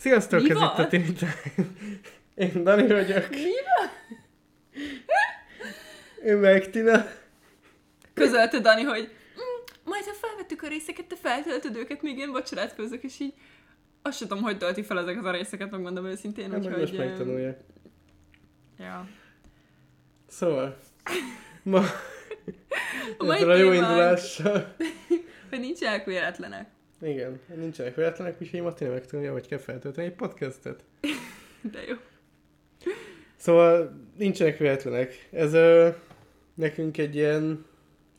Sziasztok, ez itt a TiniTán. Én Dani vagyok. Mi van? Én meg Tina. Közölte Dani, hogy majd ha felvettük a részeket, te feltöltöd őket, még én vacsorát főzök, és így azt sem tudom, hogy tölti fel ezeket a részeket, megmondom őszintén. Hát, most megtanulják. Ja. Szóval, ma ezzel a jó indulással. Hogy nincsenek véletlenek. Igen, nincsenek véletlenek, úgyhogy ma tényleg megtanulja, hogy kell feltölteni egy podcastet. De jó. Szóval nincsenek véletlenek. Ez nekünk egy ilyen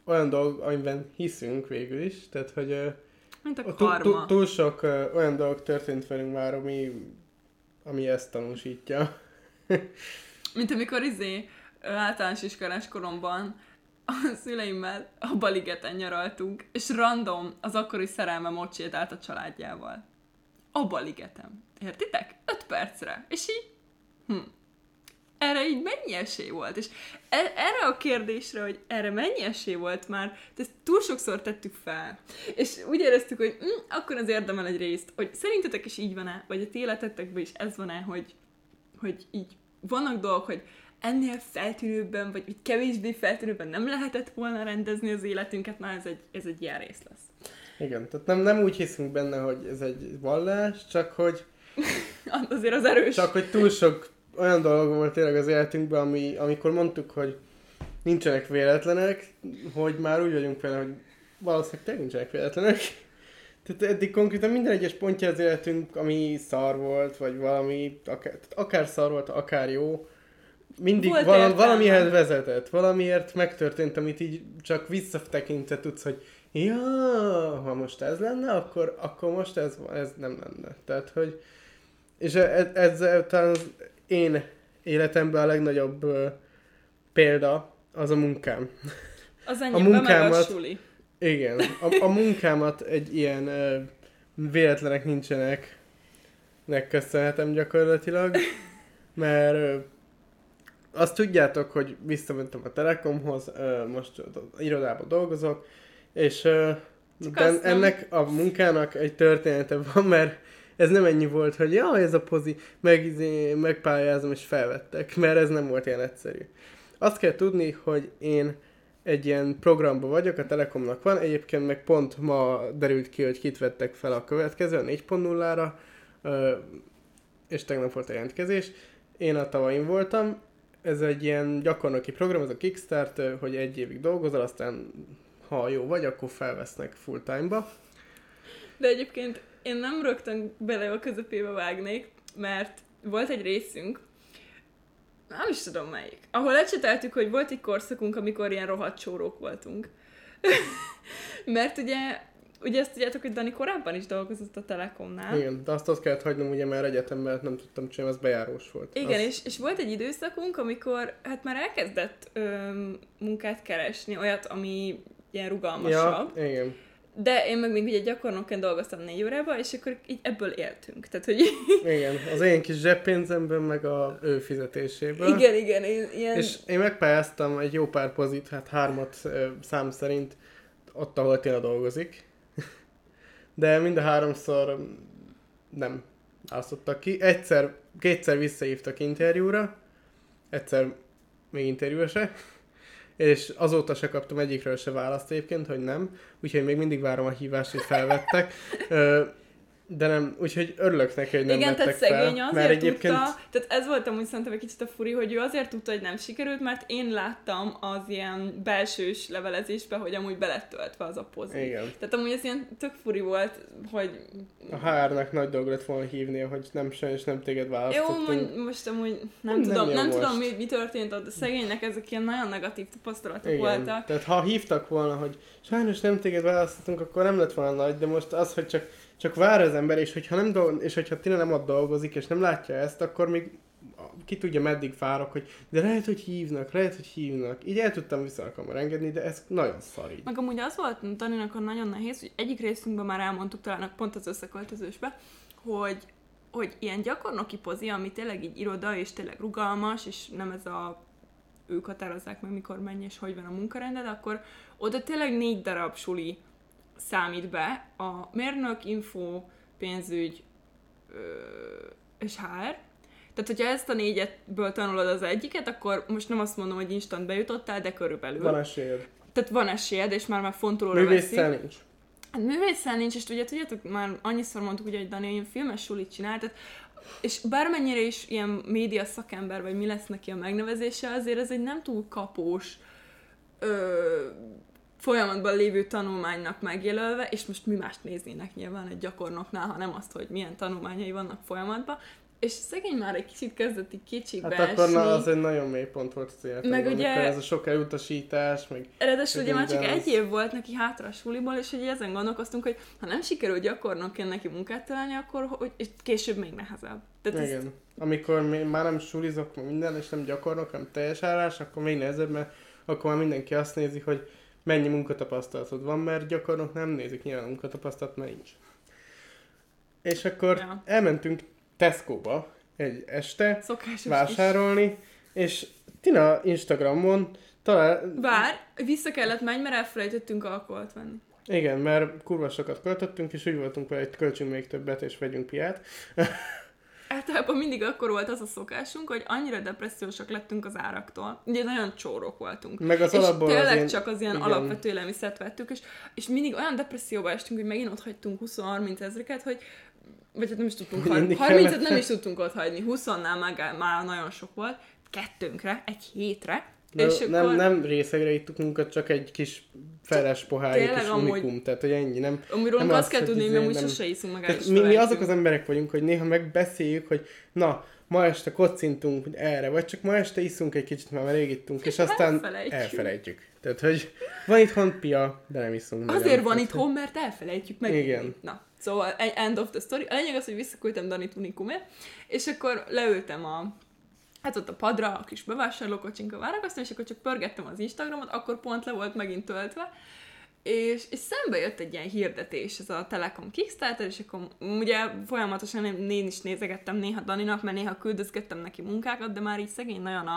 olyan dolog, amiben hiszünk végül is, tehát hogy mint a karma. Túl sok olyan dolog történt velünk már, ami ezt tanúsítja. Mint amikor általános iskolás koromban a szüleimmel a Baligeten nyaraltunk, és random az akkori szerelmem ott sétált a családjával. A Baligeten. Értitek? 5 percre. És így, erre így mennyi esély volt? És erre a kérdésre, hogy erre mennyi esély volt már, ezt túl sokszor tettük fel. És úgy éreztük, hogy akkor az érdemel egy részt, hogy szerintetek is így van-e, vagy a ti életetekben is ez van-e, hogy így vannak dolgok, hogy ennél feltűnőbben, vagy kevésbé feltűnőbben nem lehetett volna rendezni az életünket, már ez egy ilyen rész lesz. Igen, tehát nem úgy hiszünk benne, hogy ez egy vallás, csak hogy... azért az erős. Csak hogy túl sok olyan dolog volt tényleg az életünkben, amikor mondtuk, hogy nincsenek véletlenek, hogy már úgy vagyunk vele, hogy valószínűleg tényleg nincsenek véletlenek. Tehát eddig konkrétan minden egyes pontja az életünk, ami szar volt, vagy valami, akár szar volt, akár jó, mindig valamihez vezetett, valamiért megtörtént, amit így csak visszatekintve tudsz, hogy ja, ha most ez lenne, akkor most ez nem lenne. Tehát, hogy... És ezzel talán az én életemben a legnagyobb példa az a munkám. Az enyémben meg a suli. Igen. A munkámat egy ilyen véletlenek nincseneknek köszönhetem gyakorlatilag, mert... Azt tudjátok, hogy visszamentem a Telekomhoz, most irodában dolgozok, és ennek a munkának egy története van, mert ez nem ennyi volt, hogy jaj, ez a pozi, megpályázom és felvettek, mert ez nem volt ilyen egyszerű. Azt kell tudni, hogy én egy ilyen programban vagyok, a Telekomnak van, egyébként meg pont ma derült ki, hogy kit vettek fel a következő, a 4.0-ra, és tegnap volt a jelentkezés. Én a tavaim voltam. Ez egy ilyen gyakornoki program, ez a Kickstarter, hogy 1 évig dolgozol, aztán ha jó vagy, akkor felvesznek full-time-ba. De egyébként én nem rögtön bele a közepébe vágnék, mert volt egy részünk, nem is tudom melyik, ahol lecseteltük, hogy volt egy korszakunk, amikor ilyen rohadt csórók voltunk. Mert ugye ezt tudjátok, hogy Dani korábban is dolgozott a Telekomnál. Igen, de azt kellett hagynom, ugye már egyetemben nem tudtam csinálni, ez bejárós volt. Igen, és volt egy időszakunk, amikor hát már elkezdett munkát keresni, olyat, ami ilyen rugalmasabb. Ja, igen. De én meg még ugye gyakornokként dolgoztam 4 órában, és akkor így ebből éltünk. Tehát, hogy... Igen, az én kis zseppénzemben, meg a ő fizetéséből. Igen, ilyen... És én megpályáztam egy jó pár pozit, hát 3-at szám szerint, ott, ahol Tina dolgozik. De mind a 3-szor nem választottak ki. Kétszer visszahívtak interjúra, egyszer még interjúra se, és azóta se kaptam egyikről se választ egyébként, hogy nem. Úgyhogy még mindig várom a hívást, hogy felvettek. De nem, úgyhogy örülök neki, hogy nem vettek fel. Igen, tehát szegény azért egyébként... tudta, tehát ez volt amúgy szerintem egy kicsit a furi, hogy ő azért tudta, hogy nem sikerült, mert én láttam az ilyen belsős levelezésbe, hogy amúgy be lett töltve az a pozit. Igen. Tehát amúgy ez ilyen tök furi volt, hogy... A HR-nak nagy dolg lett volna hívnia, hogy nem sajnos nem téged választottunk. Jó, most amúgy nem tudom mi történt ott, de szegénynek ezek ilyen nagyon negatív tapasztalatok voltak. Tehát ha hívtak volna, hogy sajnos nem téged választottunk, akkor nem lett volna nagy, de most az, hogy csak vár az ember, és hogyha Tina nem ott dolgozik, és nem látja ezt, akkor még ki tudja, meddig várok, hogy de lehet, hogy hívnak. Így el tudtam vissza engedni, de ez nagyon szar így. Meg amúgy az volt Daninak nagyon nehéz, hogy egyik részünkben már elmondtuk talán pont az összeköltözősbe, hogy ilyen gyakornoki pozi, ami tényleg így iroda, és tényleg rugalmas, és nem ez a ők határozzák meg, mikor menj, és hogy van a munkarended, akkor oda tényleg 4 darab suli számít be a mérnök, info, pénzügy, és HR. Tehát, hogyha ezt a négyetből tanulod az egyiket, akkor most nem azt mondom, hogy instant bejutottál, de körülbelül. Van esélyed. Tehát van esélyed, és már fontolóra veszik. Művésszel nincs. Hát művésszel nincs, és ugye tudjátok, már annyiszor mondtuk, ugye, hogy Dani, én filmes sulit csinál, tehát, és bármennyire is ilyen média szakember, vagy mi lesz neki a megnevezése, azért ez egy nem túl kapós folyamatban lévő tanulmánynak megjelölve, és most mi mást néznének nyilván egy gyakornoknál, ha nem azt, hogy milyen tanulmányai vannak folyamatban, és szegény már egy kicsit kezdett így kétségbe esni. Hát akkor az egy nagyon mély pont volt az életemben, meg ugye, amikor ez a sok elutasítás, meg... Eredesül ugye már csak egy év volt neki hátra a suliból, és ugye ezen gondolkoztunk, hogy ha nem sikerül gyakornokként neki munkát találni, akkor hogy, és később még nehezebb. Tehát igen. Amikor már nem sulizok minden, és nem gyakornok, hanem teljes állás, akkor még nehezebb, mert akkor már mindenki azt nézi, hogy mennyi munkatapasztalatod van, mert gyakornok nem nézik, nyilván munkatapasztalat már nincs. És akkor ja. Elmentünk Tesco-ba egy este szokásos vásárolni, és Tina Instagramon talál... Bár vissza kellett menni, mert elfelejtettünk alkoholt venni. Igen, mert kurva sokat költöttünk, és úgy voltunk vele, hogy költsünk még többet, és vegyünk piát. Általában mindig akkor volt az a szokásunk, hogy annyira depressziósak lettünk az áraktól. Ugye nagyon csórok voltunk. Meg az alapból és tényleg csak az ilyen alapvető élelmiszert vettük, és mindig olyan depresszióba estünk, hogy megint ott hagytunk 20-30 ezreket, hogy vagy hát nem is tudtunk, 30-et nem is tudtunk ott hagyni, 20-nál már nagyon sok volt, kettőnkre, egy hétre. De és nem, akkor... nem részegre ittuk munkat, csak egy kis feles pohály, egy kis unikum, tehát hogy ennyi. Nem, amiről nem azt kell tudni, hogy nem úgy sose iszunk meg el is. Mi azok az emberek vagyunk, hogy néha megbeszéljük, hogy na, ma este kocintunk erre, vagy csak ma este iszunk egy kicsit, már elég ittunk, és aztán elfelejtjük. Tehát, hogy van itthon pia, de nem iszunk meg. Azért van itthon, mert elfelejtjük meg. Igen. Na. Szóval end of the story. A lényeg az, hogy visszaküldtem Danit unikumért, és akkor leültem ott a padra, a kis bevásárlókocsinkkal várakoztam, és akkor csak pörgettem az Instagramot, akkor pont le volt megint töltve, és szembe jött egy ilyen hirdetés, ez a Telekom Kickstarter, és akkor ugye folyamatosan én is nézegettem néha Daninak, mert néha küldözgettem neki munkákat, de már így szegény nagyon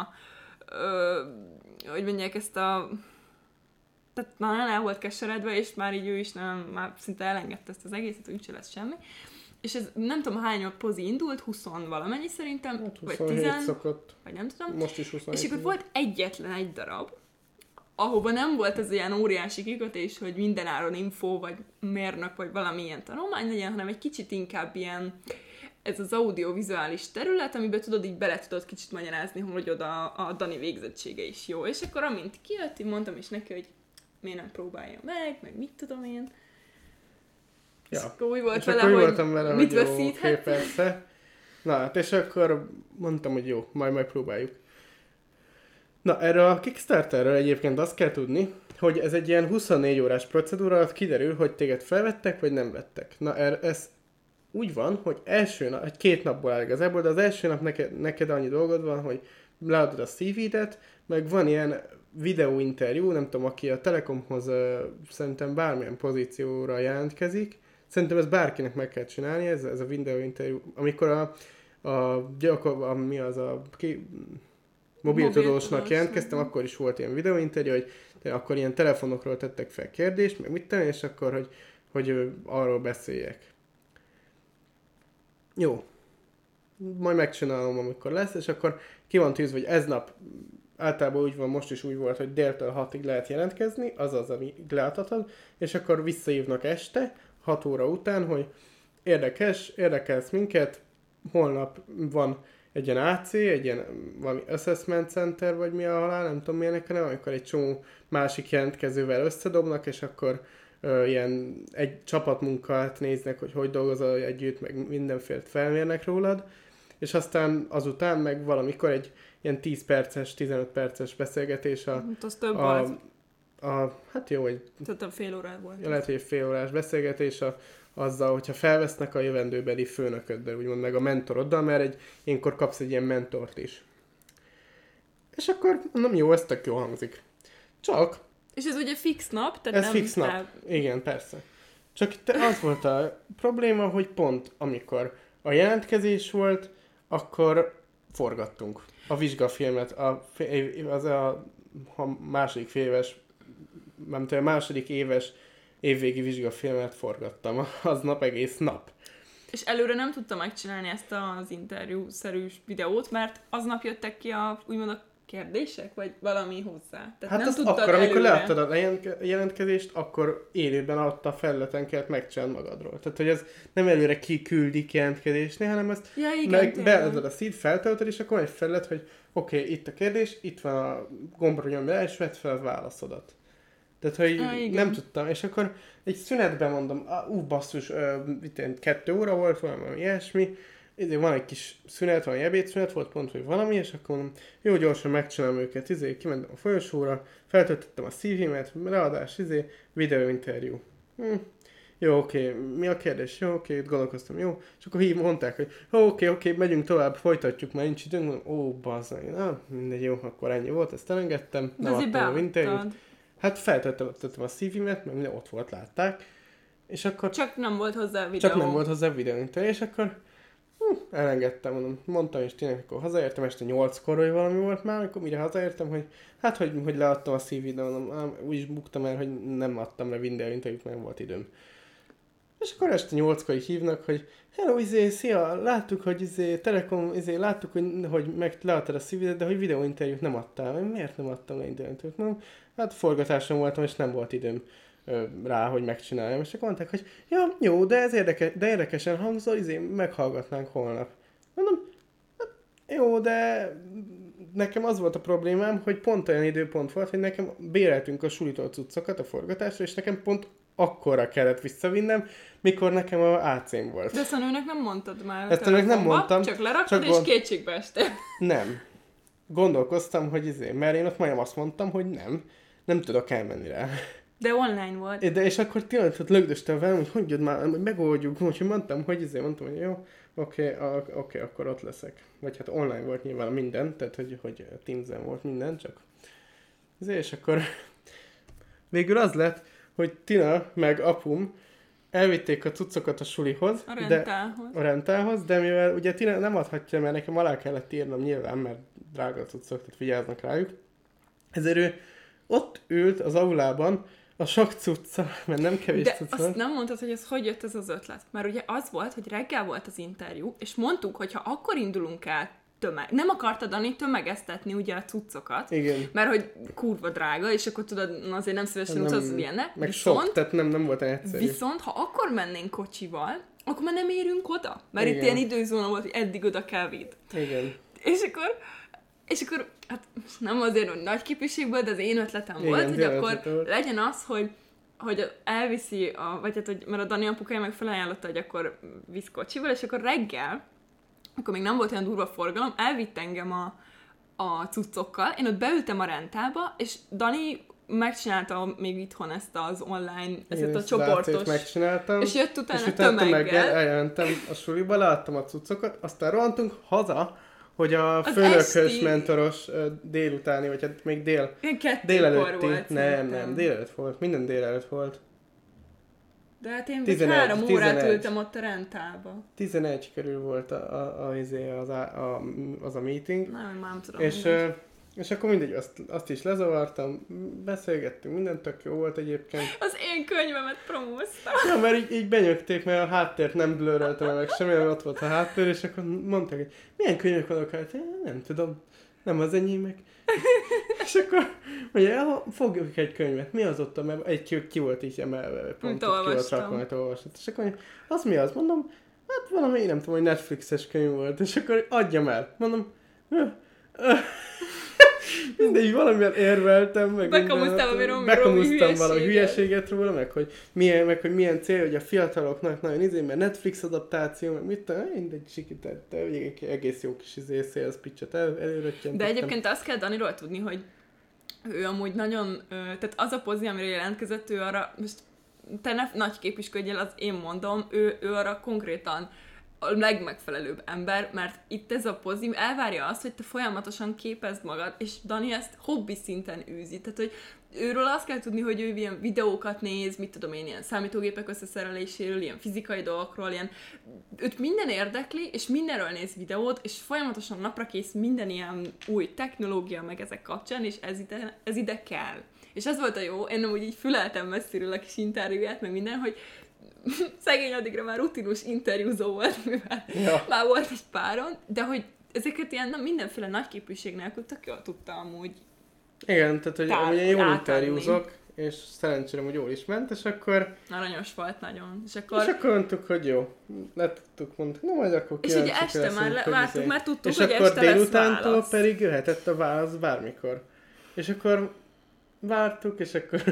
hogy mondják ezt a... Tehát már el volt keseredve, és már így ő is már szinte elengedte ezt az egészet, úgyse lesz semmi. És ez nem tudom hány pozi indult, 20 valamennyi szerintem, hát, vagy 10, szokott. Vagy nem tudom. Most is 27. És akkor volt egyetlen egy darab, ahova nem volt ez ilyen óriási kikötés, hogy mindenáron info, vagy mérnök, vagy valamilyen tanulmány legyen, hanem egy kicsit inkább ilyen ez az audiovizuális terület, amiben tudod, így bele tudod kicsit magyarázni, hogy oda a Dani végzettsége is jó. És akkor amint kijött, így mondtam is neki, hogy miért nem próbálja meg mit tudom én. Ja. És akkor úgy volt vele, hogy mit veszíthet. Na hát, és akkor mondtam, hogy jó, majd próbáljuk. Na, erről a Kickstarterről egyébként azt kell tudni, hogy ez egy ilyen 24 órás procedúra alatt kiderül, hogy téged felvettek, vagy nem vettek. Na, ez úgy van, hogy első nap, egy két napból áll igazából, de az első nap neked annyi dolgod van, hogy leadod a CV-det, meg van ilyen videóinterjú, nem tudom, aki a Telekomhoz szerintem bármilyen pozícióra jelentkezik. Szerintem ez bárkinek meg kell csinálni, ez a videóinterjú. Amikor mobiltudósnak jelentkeztem, akkor is volt ilyen videóinterjú, hogy akkor ilyen telefonokról tettek fel kérdést, meg mit tenni, és akkor, hogy arról beszéljek. Jó. Majd megcsinálom, amikor lesz, és akkor ki van tűzve, hogy ez nap általában úgy van, most is úgy volt, hogy déltől 6-ig lehet jelentkezni, azaz, ami láthatod, és akkor visszahívnak este, 6 óra után, hogy érdekelsz minket, holnap van egy ilyen AC, egy ilyen valami assessment center, vagy mi a halál, nem tudom milyenek, hanem amikor egy csomó másik jelentkezővel összedobnak, és akkor ilyen egy csapatmunkát néznek, hogy dolgozol együtt, meg mindenfélet felmérnek rólad, és aztán azután meg valamikor egy ilyen 10 perces, 15 perces beszélgetés hát jó, hogy... Tudom, fél órás volt. Lehet, hogy fél órás beszélgetés azzal, hogyha felvesznek a jövendőbeli főnököddel, úgymond meg a mentoroddal, mert ilyenkor kapsz egy ilyen mentort is. És akkor mondom, jó, ez tök jól hangzik. Csak... És ez ugye fix nap, tehát ez nem... fix nap, igen, persze. Csak az volt a probléma, hogy pont amikor a jelentkezés volt, akkor forgattunk a vizsgafilmet, második éves évvégi vizsgafilmet forgattam aznap egész nap. És előre nem tudta megcsinálni ezt az interjúszerűs videót, mert aznap jöttek ki a, úgymond a kérdések, vagy valami hozzá. Tehát hát azt akkor, amikor leadtad a jelentkezést, akkor élőben adta a felületen kellett megcsinálni magadról. Tehát, hogy ez nem előre kiküldik jelentkezésnél, hanem ezt ja, beadod a szíd, feltöltöd, és akkor egy felület, hogy oké, itt a kérdés, itt van a gombra nyomja el, és vedd fel a válaszodat. Tehát, hogy nem tudtam, és akkor egy szünetben mondom, basszus, 2 óra volt, valami ilyesmi, van egy kis szünet, valami ebédszünet volt, pont, hogy valami, és akkor mondom, jó, gyorsan megcsinálom őket, kimentem a folyosóra, feltöltöttem a CV-met, ráadás, videóinterjú. Jó, oké, mi a kérdés? Jó, oké, itt gondolkoztam, jó. És akkor mondták, hogy oké, megyünk tovább, folytatjuk, már nincs időnk. Mondom, bazzai, na, mindegy, jó, akkor ennyi volt, ezt elengedtem, nem adtam a interjút. Hát feltöltöttem a CV-met, mert minden ott volt, látták. És akkor... Csak nem volt hozzá videó. És akkor elengedtem, mondtam is tényleg, akkor hazaértem, este 8-kor, hogy valami volt már, akkor mire hazaértem, hogy hát, hogy leadtam a CV-t, de mondom, úgy is buktam el, hogy nem adtam le videóinterjút, nem volt időm. És akkor este 8-kor hívnak, hogy hello, szia, láttuk, hogy Telekom, láttuk, hogy meg leadtad a CV-t, de hogy videóinterjút nem adtál. Miért nem adtam le videóinterjút? Mondom, hát forgatáson voltam, és nem volt időm rá, hogy megcsináljam. És akkor mondták, hogy ja, jó, de ez érdekesen hangzol, meghallgatnánk holnap. Mondom, hát, jó, de nekem az volt a problémám, hogy pont olyan időpont volt, hogy nekem béreltünk a sulitól cuccokat a forgatásra, és nekem pont akkorra kellett visszavinnem, mikor nekem a AC-m volt. De ezt a nőnek nem mondtad már. Ezt a nőnek nem mondtam. Csak leraktad és kétségbe estél. Nem. Gondolkoztam, hogy mert én ott majdnem azt mondtam, hogy nem tudok elmenni rá. De online volt. De és akkor tényleg lögdöstem velem, hogy hagyjad már, hogy megoldjuk. Úgyhogy mondtam, hogy mondtam, hogy jó, oké, akkor ott leszek. Vagy hát online volt nyilván minden, tehát hogy Teams-en volt minden, csak... És akkor végül az lett, hogy Tina meg apum elvitték a cuccokat a sulihoz. A rentához, de mivel ugye Tina nem adhatja, mert nekem alá kellett írnom nyilván, mert drága a cuccok, tehát vigyáznak rájuk. Ezért ő ott ült az aulában a sok cucca, mert nem kevés cucca. De azt nem mondtad, hogy hogy jött ez az ötlet. Mert ugye az volt, hogy reggel volt az interjú, és mondtuk, hogy ha akkor indulunk el, nem akartad adni tömegeztetni ugye a cuccokat, igen. Mert hogy kurva drága, és akkor tudod, azért nem szívesen utazz ilyenek. Meg viszont, sok, tehát nem volt egyszerű. Viszont, ha akkor mennénk kocsival, akkor már nem érünk oda. Mert igen. Itt ilyen időzóna volt, hogy eddig oda kell vidd. Igen. És akkor, hát nem azért, hogy nagy képviségből, de az én ötletem igen, volt, hogy akkor legyen az, hogy elviszi, vagy hát, hogy, mert a Dani apukája meg felajánlotta, hogy akkor visz kocsival, és akkor reggel akkor még nem volt olyan durva forgalom, elvitt engem a cuccokkal, én ott beültem a rentába, és Dani megcsinálta még itthon ezt az online, ezt a csoportos. Megcsináltam, és jött utána tömeggel. Eljöntem a suliba, láttam a cuccokat, aztán rohantunk haza, hogy a főnökös mentoros délutáni, vagy hát még délelőtti. Délelőtt volt, minden délelőtt volt. De hát én 3 órát ültem ott a rentába. 11 körül volt az a meeting. Nem tudom. És akkor mindegy, azt is lezavartam, beszélgettünk, minden tök jó volt egyébként. Az én könyvemet promóztam. Ja, mert így benyögték, mert a háttért nem blöröltem meg semmi, mert ott volt a háttér, és akkor mondták, hogy milyen könyvek vannak, hát nem tudom, nem az enyémek. És akkor ugye, fogjuk egy könyvet, mi az ott, mert egy ki volt így emelve, pont ki volt rakva, mert olvasott. És akkor az mi az? Mondom, hát valami, én nem tudom, hogy Netflixes könyv volt, és akkor adjam el. Mondom, mindegy, valamivel érveltem, meg bekamuztam valami hülyeséget róla, meg hogy milyen cél, hogy a fiataloknak nagyon mert Netflix adaptáció, meg mit tudom, mindegy sikítette, egy egész jó kis sales pitch-et előröttyentettem. De egyébként azt kell Daniról tudni, hogy ő amúgy nagyon, tehát az a pozíció, amire jelentkezett, ő arra, most te ne nagy képüsködjél, az én mondom, ő arra konkrétan a legmegfelelőbb ember, mert itt ez a pozim elvárja azt, hogy te folyamatosan képezd magad, és Dani ezt hobbi szinten űzi. Tehát, hogy őről azt kell tudni, hogy ő ilyen videókat néz, mit tudom én, ilyen számítógépek összeszereléséről, ilyen fizikai dolgokról, őt minden érdekli, és mindenről néz videót, és folyamatosan naprakész minden ilyen új technológia meg ezek kapcsán, és ez ide kell. És ez volt a jó, én nem úgy így füleltem messziről a kis interjúját, meg minden, hogy szegény addigra már rutinus interjúzó volt, mivel már volt egy páron, de hogy ezeket ilyen mindenféle nagyképűség nélkül tök jól tudtam amúgy. Igen, tehát hogy én jól interjúzok, és szerencsére, hogy jól is ment, és akkor... Aranyos volt nagyon. És akkor mondtuk, hogy jó. Le tudtuk, mondtuk, no majd akkor kíváncsi. És ugye este már tudtuk, és hogy este lesz válasz. És akkor délutántól pedig jöhetett a válasz bármikor. És akkor vártuk, és akkor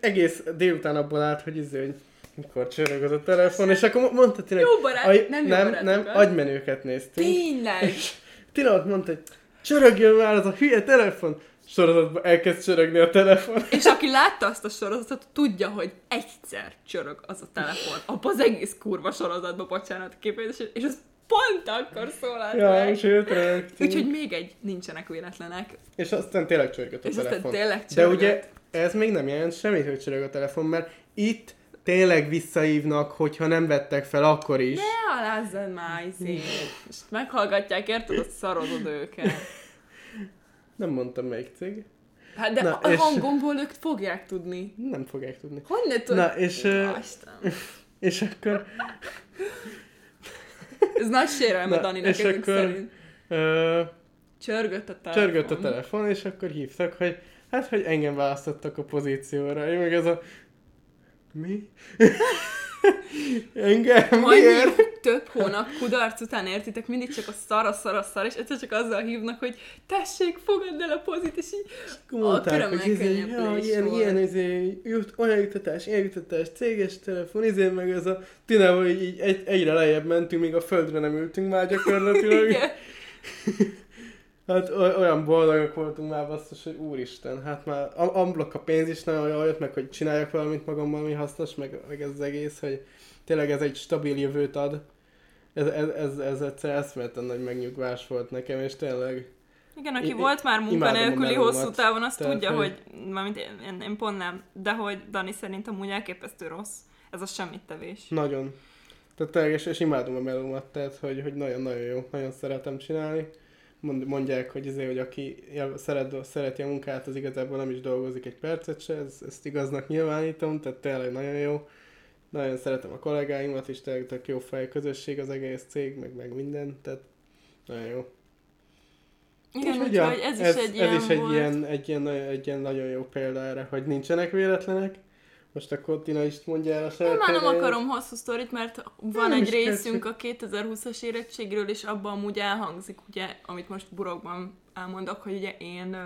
egész délután abban állt, hogy izőny, mikor csörög az a telefon, és akkor mondta Tina, jó barát, nem, agymenőket néztünk. Tényleg! És Tina ott mondta, hogy csörögjön már az a hülye telefon! Sorozatban elkezd csörögni a telefon. És aki látta azt a sorozatot, tudja, hogy egyszer csörög az a telefon. Abba az egész kurva sorozatban, bocsánat, képzés, és az pont akkor szólalt meg. Ja, úgyhogy még egy nincsenek véletlenek. És aztán tényleg csörgött a telefon. De ugye ez még nem jelent semmit, hogy csörög a telefon, mert itt tényleg visszahívnak, hogyha nem vettek fel, akkor is. Ne alázzad már, izé. És meghallgatják, érted, ott szarozod őket. Nem mondtam, melyik cég. Hát de na, a hangomból ők fogják tudni. Nem fogják tudni. Honnan tudod? Na, és akkor... Ez nagy sérelme Daninak, ezek szerint. Csörgött a telefon. Csörgött a telefon, és akkor hívtak, hogy hát, hogy engem választottak a pozícióra. Én meg ez a... Mi? Engem? Miért? Több hónap kudarc után értitek, mindig csak a szar, és egyszer csak azzal hívnak, hogy tessék, fogadd el a pozit, és így a körömmelkenyebb lés volt. Olyan jutatás, céges telefon, izé meg ez a Tinával, hogy így egyre lejjebb mentünk, még a földre nem ültünk már gyakorlatilag. Hát olyan boldogok voltunk már, basszus, hogy úristen, hát már amblok a pénz is nagyon jól jött, meg hogy csináljak valamit magammal, mi hasznos, meg ez az egész, hogy tényleg ez egy stabil jövőt ad. Ez egyszer eszméleten nagy megnyugvás volt nekem, és tényleg... Igen, aki volt már munkanélküli hosszú távon, azt tudja, hogy... Mármint én pont nem, de hogy Dani szerint amúgy elképesztő rossz. Ez a semmittevés. Nagyon. Tehát tényleg, és imádom a melómat, tehát hogy nagyon-nagyon jó, nagyon szeretem csinálni. Mondják, hogy azért, hogy aki szereti a munkát, az igazából nem is dolgozik egy percet se, ezt igaznak nyilvánítom, tehát tényleg nagyon jó. Nagyon szeretem a kollégáimat is, tényleg tök jó fej közösség az egész cég, meg minden, tehát nagyon jó. Igen, úgyhogy ez is egy ilyen nagyon jó példa erre, hogy nincsenek véletlenek. Most akkor Tina is mondja el a serkedőt. Már nem akarom hosszú sztorit, mert van nem egy részünk kettős. A 2020-as érettségről, és abban amúgy elhangzik, ugye, amit most burokban elmondok, hogy ugye én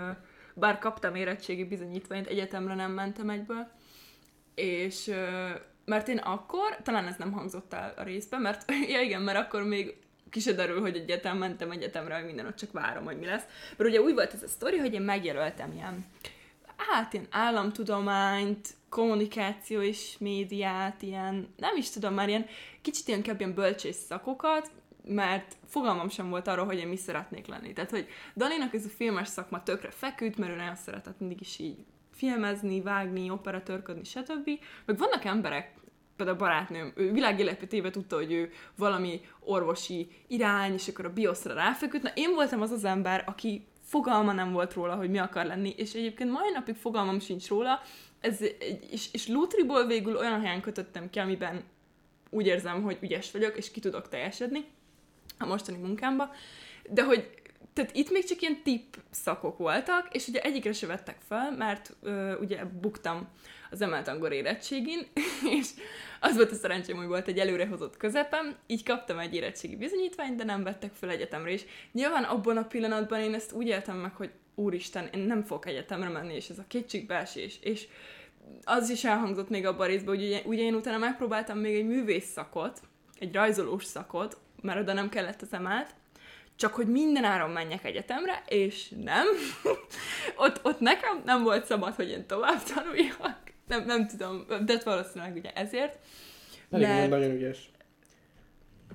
bár kaptam érettségi bizonyítványt, egyetemre nem mentem egyből, és mert én akkor, talán ez nem hangzott el a részben, mert ja igen, mert akkor még ki se derül, hogy egyetem mentem egyetemre, hogy minden ott csak várom, hogy mi lesz. Mert ugye úgy volt ez a sztori, hogy én megjelöltem ilyen államtudományt, kommunikáció és médiát, ilyen, nem is tudom, már ilyen kicsit inkább ilyen bölcsész szakokat, mert fogalmam sem volt arról, hogy én mi szeretnék lenni. Tehát, hogy Daninak ez a filmes szakma tökre feküdt, mert ő nagyon szeretett mindig is így filmezni, vágni, operatőrködni, stb. Meg vannak emberek, például a barátnőm, ő világéletében tudta, hogy ő valami orvosi irány, és akkor a bioszra ráfeküdt. Na, én voltam az ember, aki fogalma nem volt róla, hogy mi akar lenni, és egyébként mai napig fogalmam sincs róla, és lútriból végül olyan helyen kötöttem ki, amiben úgy érzem, hogy ügyes vagyok, és ki tudok teljesedni a mostani munkámba, de hogy tehát itt még csak ilyen tipp szakok voltak, és ugye egyikre se vettek fel, mert ugye buktam az emelt angol érettségin, és az volt a szerencsém, hogy volt egy előrehozott közepem, így kaptam egy érettségi bizonyítványt, de nem vettek fel egyetemre is. Nyilván abban a pillanatban én ezt úgy éltem meg, hogy úristen, én nem fogok egyetemre menni, és ez a kétségbeesés, és az is elhangzott még abban a részben, hogy ugye én utána megpróbáltam még egy művész szakot, egy rajzolós szakot, mert oda nem kellett az emelt, csak hogy mindenáron menjek egyetemre, és nem. ott nekem nem volt szabad, hogy én tovább tanuljak. Nem tudom, de valószínűleg ugye ezért. Elég nagyon ügyes.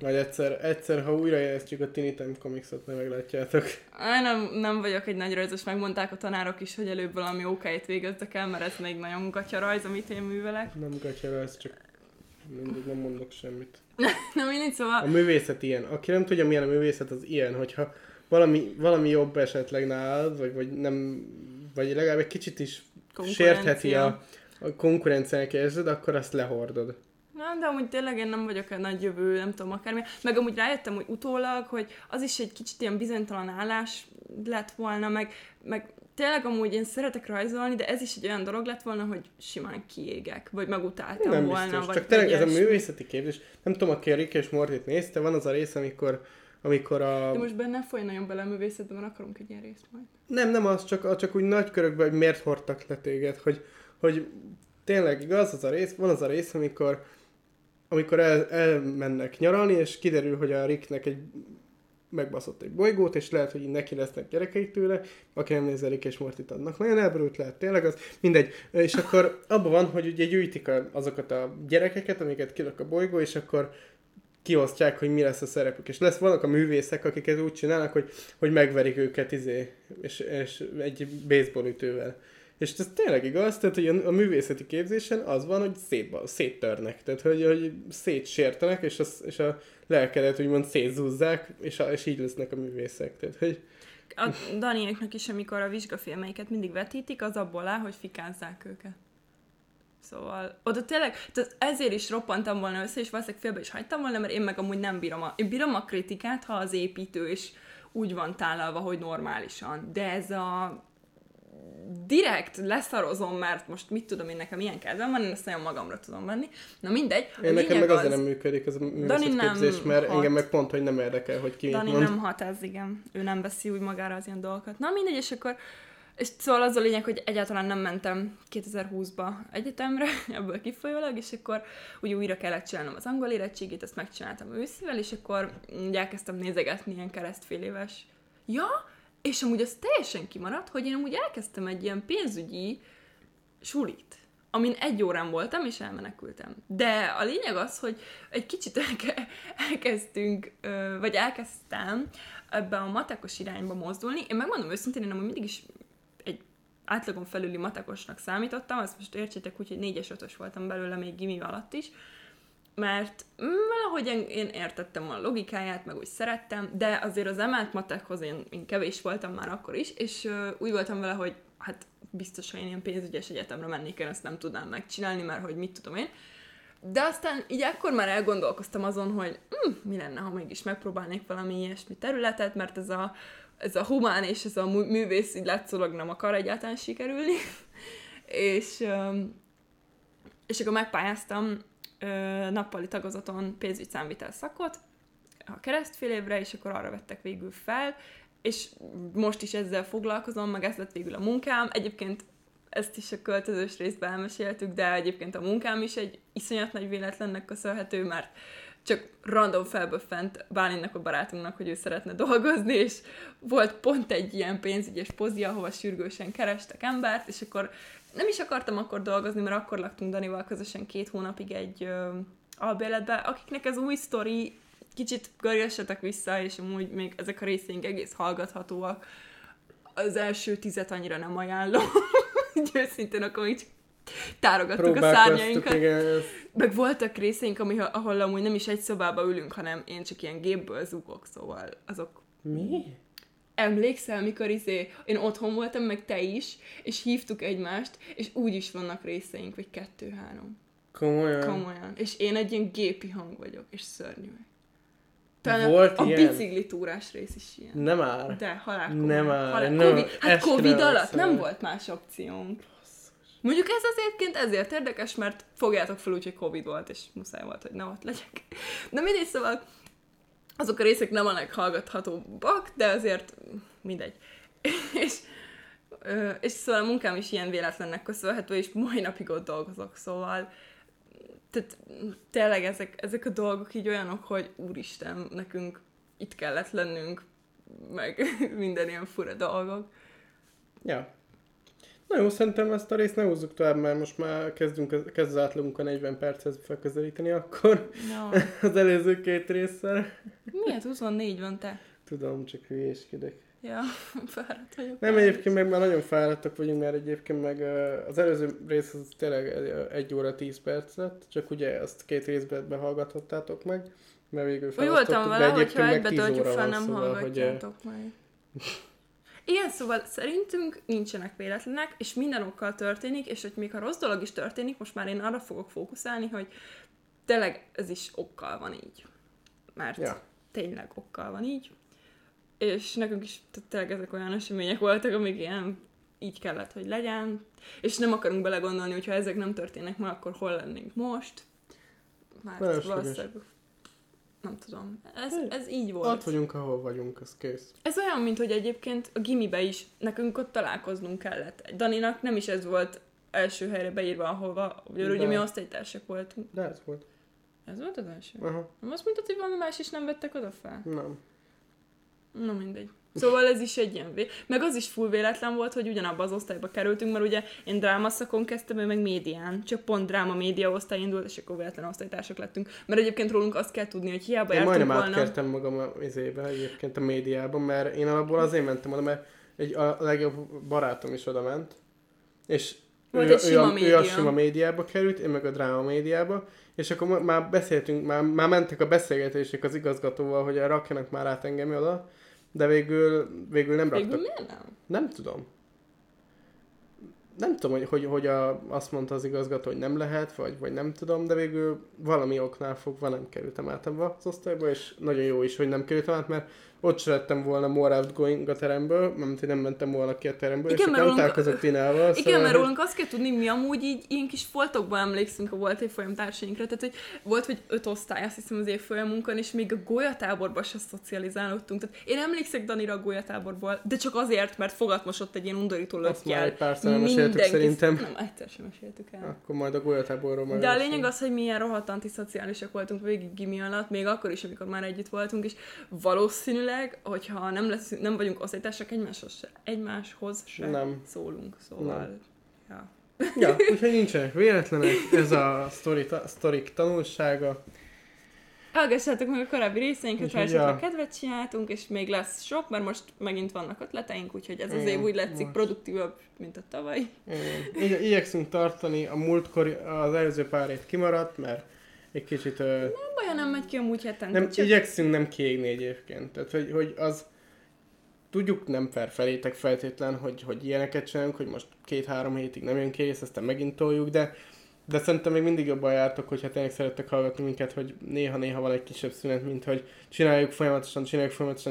Majd egyszer, ha újrajelesztjük a TiniTán komikszot, nem meglátjátok. Nem vagyok egy nagy rajzos, megmondták a tanárok is, hogy előbb valami ókáit végezzek el, mert ez még nagyon gatya rajz, amit én művelek. Nem gatya rajz, csak mindig nem mondok semmit. Nem, én így szóval... A művészet ilyen. Aki nem tudja, milyen a művészet, az ilyen, hogyha valami jobb esetleg nálad, vagy nem, vagy legalább egy kicsit is sértheti a konkurenciának érzed, akkor azt lehordod. Na, van, de amúgy tényleg én nem vagyok egy nagy jövő, nem tudom, akármi. Meg amúgy rájöttem, hogy utólag, hogy az is egy kicsit ilyen bizonytalan állás lett volna, meg tényleg amúgy én szeretek rajzolni, de ez is egy olyan dolog lett volna, hogy simán kiégek, vagy megutáltam nem volna. Biztos, vagy csak tényleg ez a művészeti képzés. Nem tudom, aki a Rick és Mortyt nézte, van az a rész, amikor a... De most benne folyj nagyon bele a művészetben, akarunk egy ilyen részt majd. Nem az, csak úgy nagy körökben, hogy miért hordtak le téged, hogy tényleg igaz az a rész, van az a rész, amikor elmennek nyaralni, és kiderül, hogy a Ricknek megbaszott egy bolygót, és lehet, hogy neki lesznek gyerekei tőle, aki nem nézze Rick és Mortyt, annak nagyon elborult lehet, tényleg az, mindegy. És akkor abban van, hogy ugye gyűjtik azokat a gyerekeket, amiket kilak a bolygó, és akkor kiosztják, hogy mi lesz a szerepük. És vannak a művészek, akik ezt úgy csinálnak, hogy megverik őket és egy baseballütővel. És ez tényleg igaz, tehát hogy a művészeti képzésen az van, hogy széttörnek, tehát hogy szétsértenek, és a lelkedet úgymond szétzúzzák, és így lesznek a művészek. Tehát, hogy... A Daniéknak is, amikor a vizsgafilmeiket mindig vetítik, az abból áll, hogy fikázzák őket. Szóval, oda tényleg, ezért is roppantam volna össze, és valószínűleg félbe is hagytam volna, mert én meg amúgy nem bírom én bírom a kritikát, ha az építő is úgy van tálalva, hogy normálisan. De ez a direkt leszarozom, mert most mit tudom én, nekem ilyen kedvem van, én ezt nagyon magamra tudom venni. Na mindegy. Én nekem meg azért nem működik ez a művészetképzés, mert engem meg pont, hogy nem érdekel, hogy ki Dani mond. Nem hat, ez igen. Ő nem veszi úgy magára az ilyen dolgokat. Na mindegy, és akkor... És szóval az a lényeg, hogy egyáltalán nem mentem 2020-ba egyetemre, ebből kifolyólag, és akkor úgy újra kellett csinálnom az angol érettségét, ezt megcsináltam ősszel, és akkor elkezdtem nézegetni ilyen keresztfél éves. Ja, és amúgy az teljesen kimaradt, hogy én amúgy elkezdtem egy ilyen pénzügyi sulit, amin 1 órán voltam, és elmenekültem. De a lényeg az, hogy egy kicsit elkezdtünk, vagy elkezdtem ebbe a matekos irányba mozdulni. Én megmondom őszintén, én amúgy mindig is átlagon felüli matekosnak számítottam, azt most értsétek úgy, hogy 4-5-ös voltam belőle még gimi alatt is, mert valahogy én értettem a logikáját, meg úgy szerettem, de azért az emelt matekhoz én kevés voltam már akkor is, és úgy voltam vele, hogy hát biztos, ha én ilyen pénzügyes egyetemre mennék, én ezt nem tudnám megcsinálni, mert hogy mit tudom én. De aztán így akkor már elgondolkoztam azon, hogy mi lenne, ha mégis megpróbálnék valami ilyesmi területet, mert ez a humán és ez a művész így látszólag nem akar egyáltalán sikerülni. és akkor megpályáztam nappali tagozaton pénzügyszámvitel szakot a keresztfél évre, és akkor arra vettek végül fel, és most is ezzel foglalkozom, meg ez lett végül a munkám. Egyébként ezt is a költözős részben elmeséltük, de egyébként a munkám is egy iszonyat nagy véletlennek köszönhető, mert csak random felböffent Bálinnak, a barátunknak, hogy ő szeretne dolgozni, és volt pont egy ilyen pénzügyes pozi, ahova sürgősen kerestek embert, és akkor nem is akartam akkor dolgozni, mert akkor laktunk Danival közösen 2 hónapig egy albérletbe. Akiknek ez új sztori, kicsit görgessetek vissza, és amúgy még ezek a részénk egész hallgathatóak. Az első 10 annyira nem ajánlom, őszintén akkor így tárogattuk a szárnyainkat. Igen. Meg voltak részeink, ahol amúgy nem is egy szobába ülünk, hanem én csak ilyen gépből zúgok, szóval azok... Mi? Emlékszel, mikor én otthon voltam, meg te is, és hívtuk egymást, és úgy is vannak részeink, vagy 2-3. Komolyan. És én egy ilyen gépi hang vagyok, és szörnyűek. Volt a biciklitúrás rész is ilyen. Nem áll. De halál. Hát Covid alatt nem volt más opciónk. Mondjuk ez azért érdekes, mert fogjátok fel úgy, hogy Covid volt, és muszáj volt, hogy ne ott legyek. De mindegy, szóval azok a részek nem a leghallgathatóbbak, de azért mindegy. És szóval a munkám is ilyen véletlennek köszönhető, és mai napig ott dolgozok, szóval tehát tényleg ezek a dolgok így olyanok, hogy úristen, nekünk itt kellett lennünk, meg minden ilyen fura dolgok. Ja. Na jó, szerintem ezt a részt ne húzzuk tovább, mert most már kezd az átlagunk a 40 perchez felközelíteni akkor no. Az előző 2 résszel. Miért 24 van te? Tudom, csak hülyéskedek. Ja, fáradt vagyok. Nem, egyébként meg már nagyon fáradtak vagyunk, mert egyébként meg az előző rész az tényleg 1 óra 10 perc lett, csak ugye azt 2 részben hallgathattátok meg, mert végül felhoztattuk, de egyébként meg 10 óra van, szóval, hogy... Igen, szóval szerintünk nincsenek véletlenek, és minden okkal történik, és hogy még ha rossz dolog is történik, most már én arra fogok fókuszálni, hogy tényleg ez is okkal van így. Mert tényleg okkal van így. És nekünk is tényleg ezek olyan események voltak, amik ilyen így kellett, hogy legyen. És nem akarunk belegondolni, hogyha ezek nem történnek ma, akkor hol lennénk most. Már valószínűleg... Nem tudom. Ez így volt. Ott vagyunk, ahol vagyunk, ez kész. Ez olyan, mint hogy egyébként a gimibe is nekünk ott találkoznunk kellett. Daninak nem is ez volt első helyre beírva, ahova, ugye mi osztálytársak voltunk. De ez volt. Ez volt az első? Aha. Most mondtad, hogy valami más is nem vettek oda fel? Nem. Na mindegy. Szóval ez is egy ilyen meg az is full véletlen volt, hogy ugyanabba az osztályba kerültünk, mert ugye én drámaszakon kezdtem, ő meg médián. Csak pont dráma-média osztály indult, és akkor véletlen osztálytársak lettünk. Mert egyébként rólunk azt kell tudni, hogy hiába én jártunk volna. Én majdnem átkertem magam a izébe, egyébként a médiában, mert én alapból azért mentem oda, mert a legjobb barátom is oda ment. És ő a sima médiába került, én meg a dráma médiába, és akkor már beszéltünk, már mentek a beszélgetések az igazgatóval, hogy rakjanak már át engem oda, de végül nem raktak. Végül miért nem? Nem tudom. Nem tudom, hogy azt mondta az igazgató, hogy nem lehet, vagy nem tudom, de végül valami oknál fogva nem kerültem át ebbe az osztályba, és nagyon jó is, hogy nem kerültem át, mert ott se lettem volna more outgoing a teremből, mert én nem mentem volna ki a teremből, igen, és nem találkozott Tinával. Igen, szóval mert rólunk azt kell tudni, mi amúgy így ilyen kis foltokban emlékszünk a volt évfolyam társainkra, tehát hogy volt, hogy 5 osztály, azt hiszem az évfolyamunkon, és még a golyatáborban se szocializálódtunk. Tehát én emlékszek Danira a golyatáborból, de csak azért, mert fogatmosott egy ilyen undorító lökkel. Szerintem. Nem, egyszer sem meséltük el. Akkor majd a golyatáborról majd. De a lényeg az, hogy milyen rohadt antiszociálisak voltunk végig gimi alatt, még akkor is, amikor már együtt voltunk, és valószínűleg, hogyha nem vagyunk osztálytársak, egymáshoz sem nem szólunk. Szóval... Nem. Ja, úgyhogy nincsenek véletlenek. Ez a sztorik tanulsága. Hallgassátok meg a korábbi részeinket, ha esetleg kedvet csináltunk, és még lesz sok, mert most megint vannak ötleteink, úgyhogy ez azért úgy látszik produktívabb, mint a tavaly. Igyekszünk tartani, a múltkori, az előző pár év kimaradt, mert egy kicsit... Nem baja, nem megy ki a múlt heten. Nem, igyekszünk nem kiégni egyébként. Tehát, hogy az... Tudjuk, nem fair felétek feltétlen, hogy ilyeneket csinálunk, hogy most 2-3 hétig nem jön kész, aztán megint toljuk, de szerintem még mindig jobban jártok, hogyha tényleg szerettek hallgatni minket, hogy néha-néha van egy kisebb szünet, mint hogy csináljuk folyamatosan,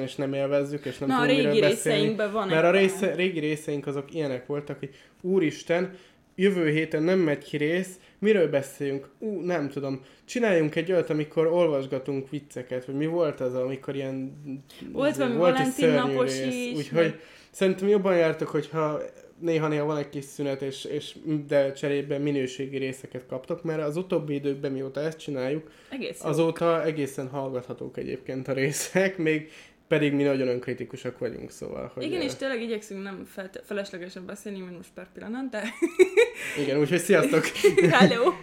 és nem élvezzük, és nem tudom, miről beszélni. Mert a régi részeink azok ilyenek voltak, hogy úristen, jövő héten nem megy ki rész, miről beszéljünk? Nem tudom. Csináljunk egy olyat, amikor olvasgatunk vicceket, vagy mi volt az, amikor ilyen... Volt egy szörnyű rész. Úgyhogy szerintem jobban jártok, hogyha... Néha van egy kis szünet, de cserében minőségi részeket kaptok, mert az utóbbi időkben, mióta ezt csináljuk, azóta egészen hallgathatók egyébként a részek, még pedig mi nagyon önkritikusok vagyunk, szóval... Hogy igen, és tényleg igyekszünk nem feleslegesen beszélni, mint most per pillanat, de... Igen, úgyhogy sziasztok! Hello!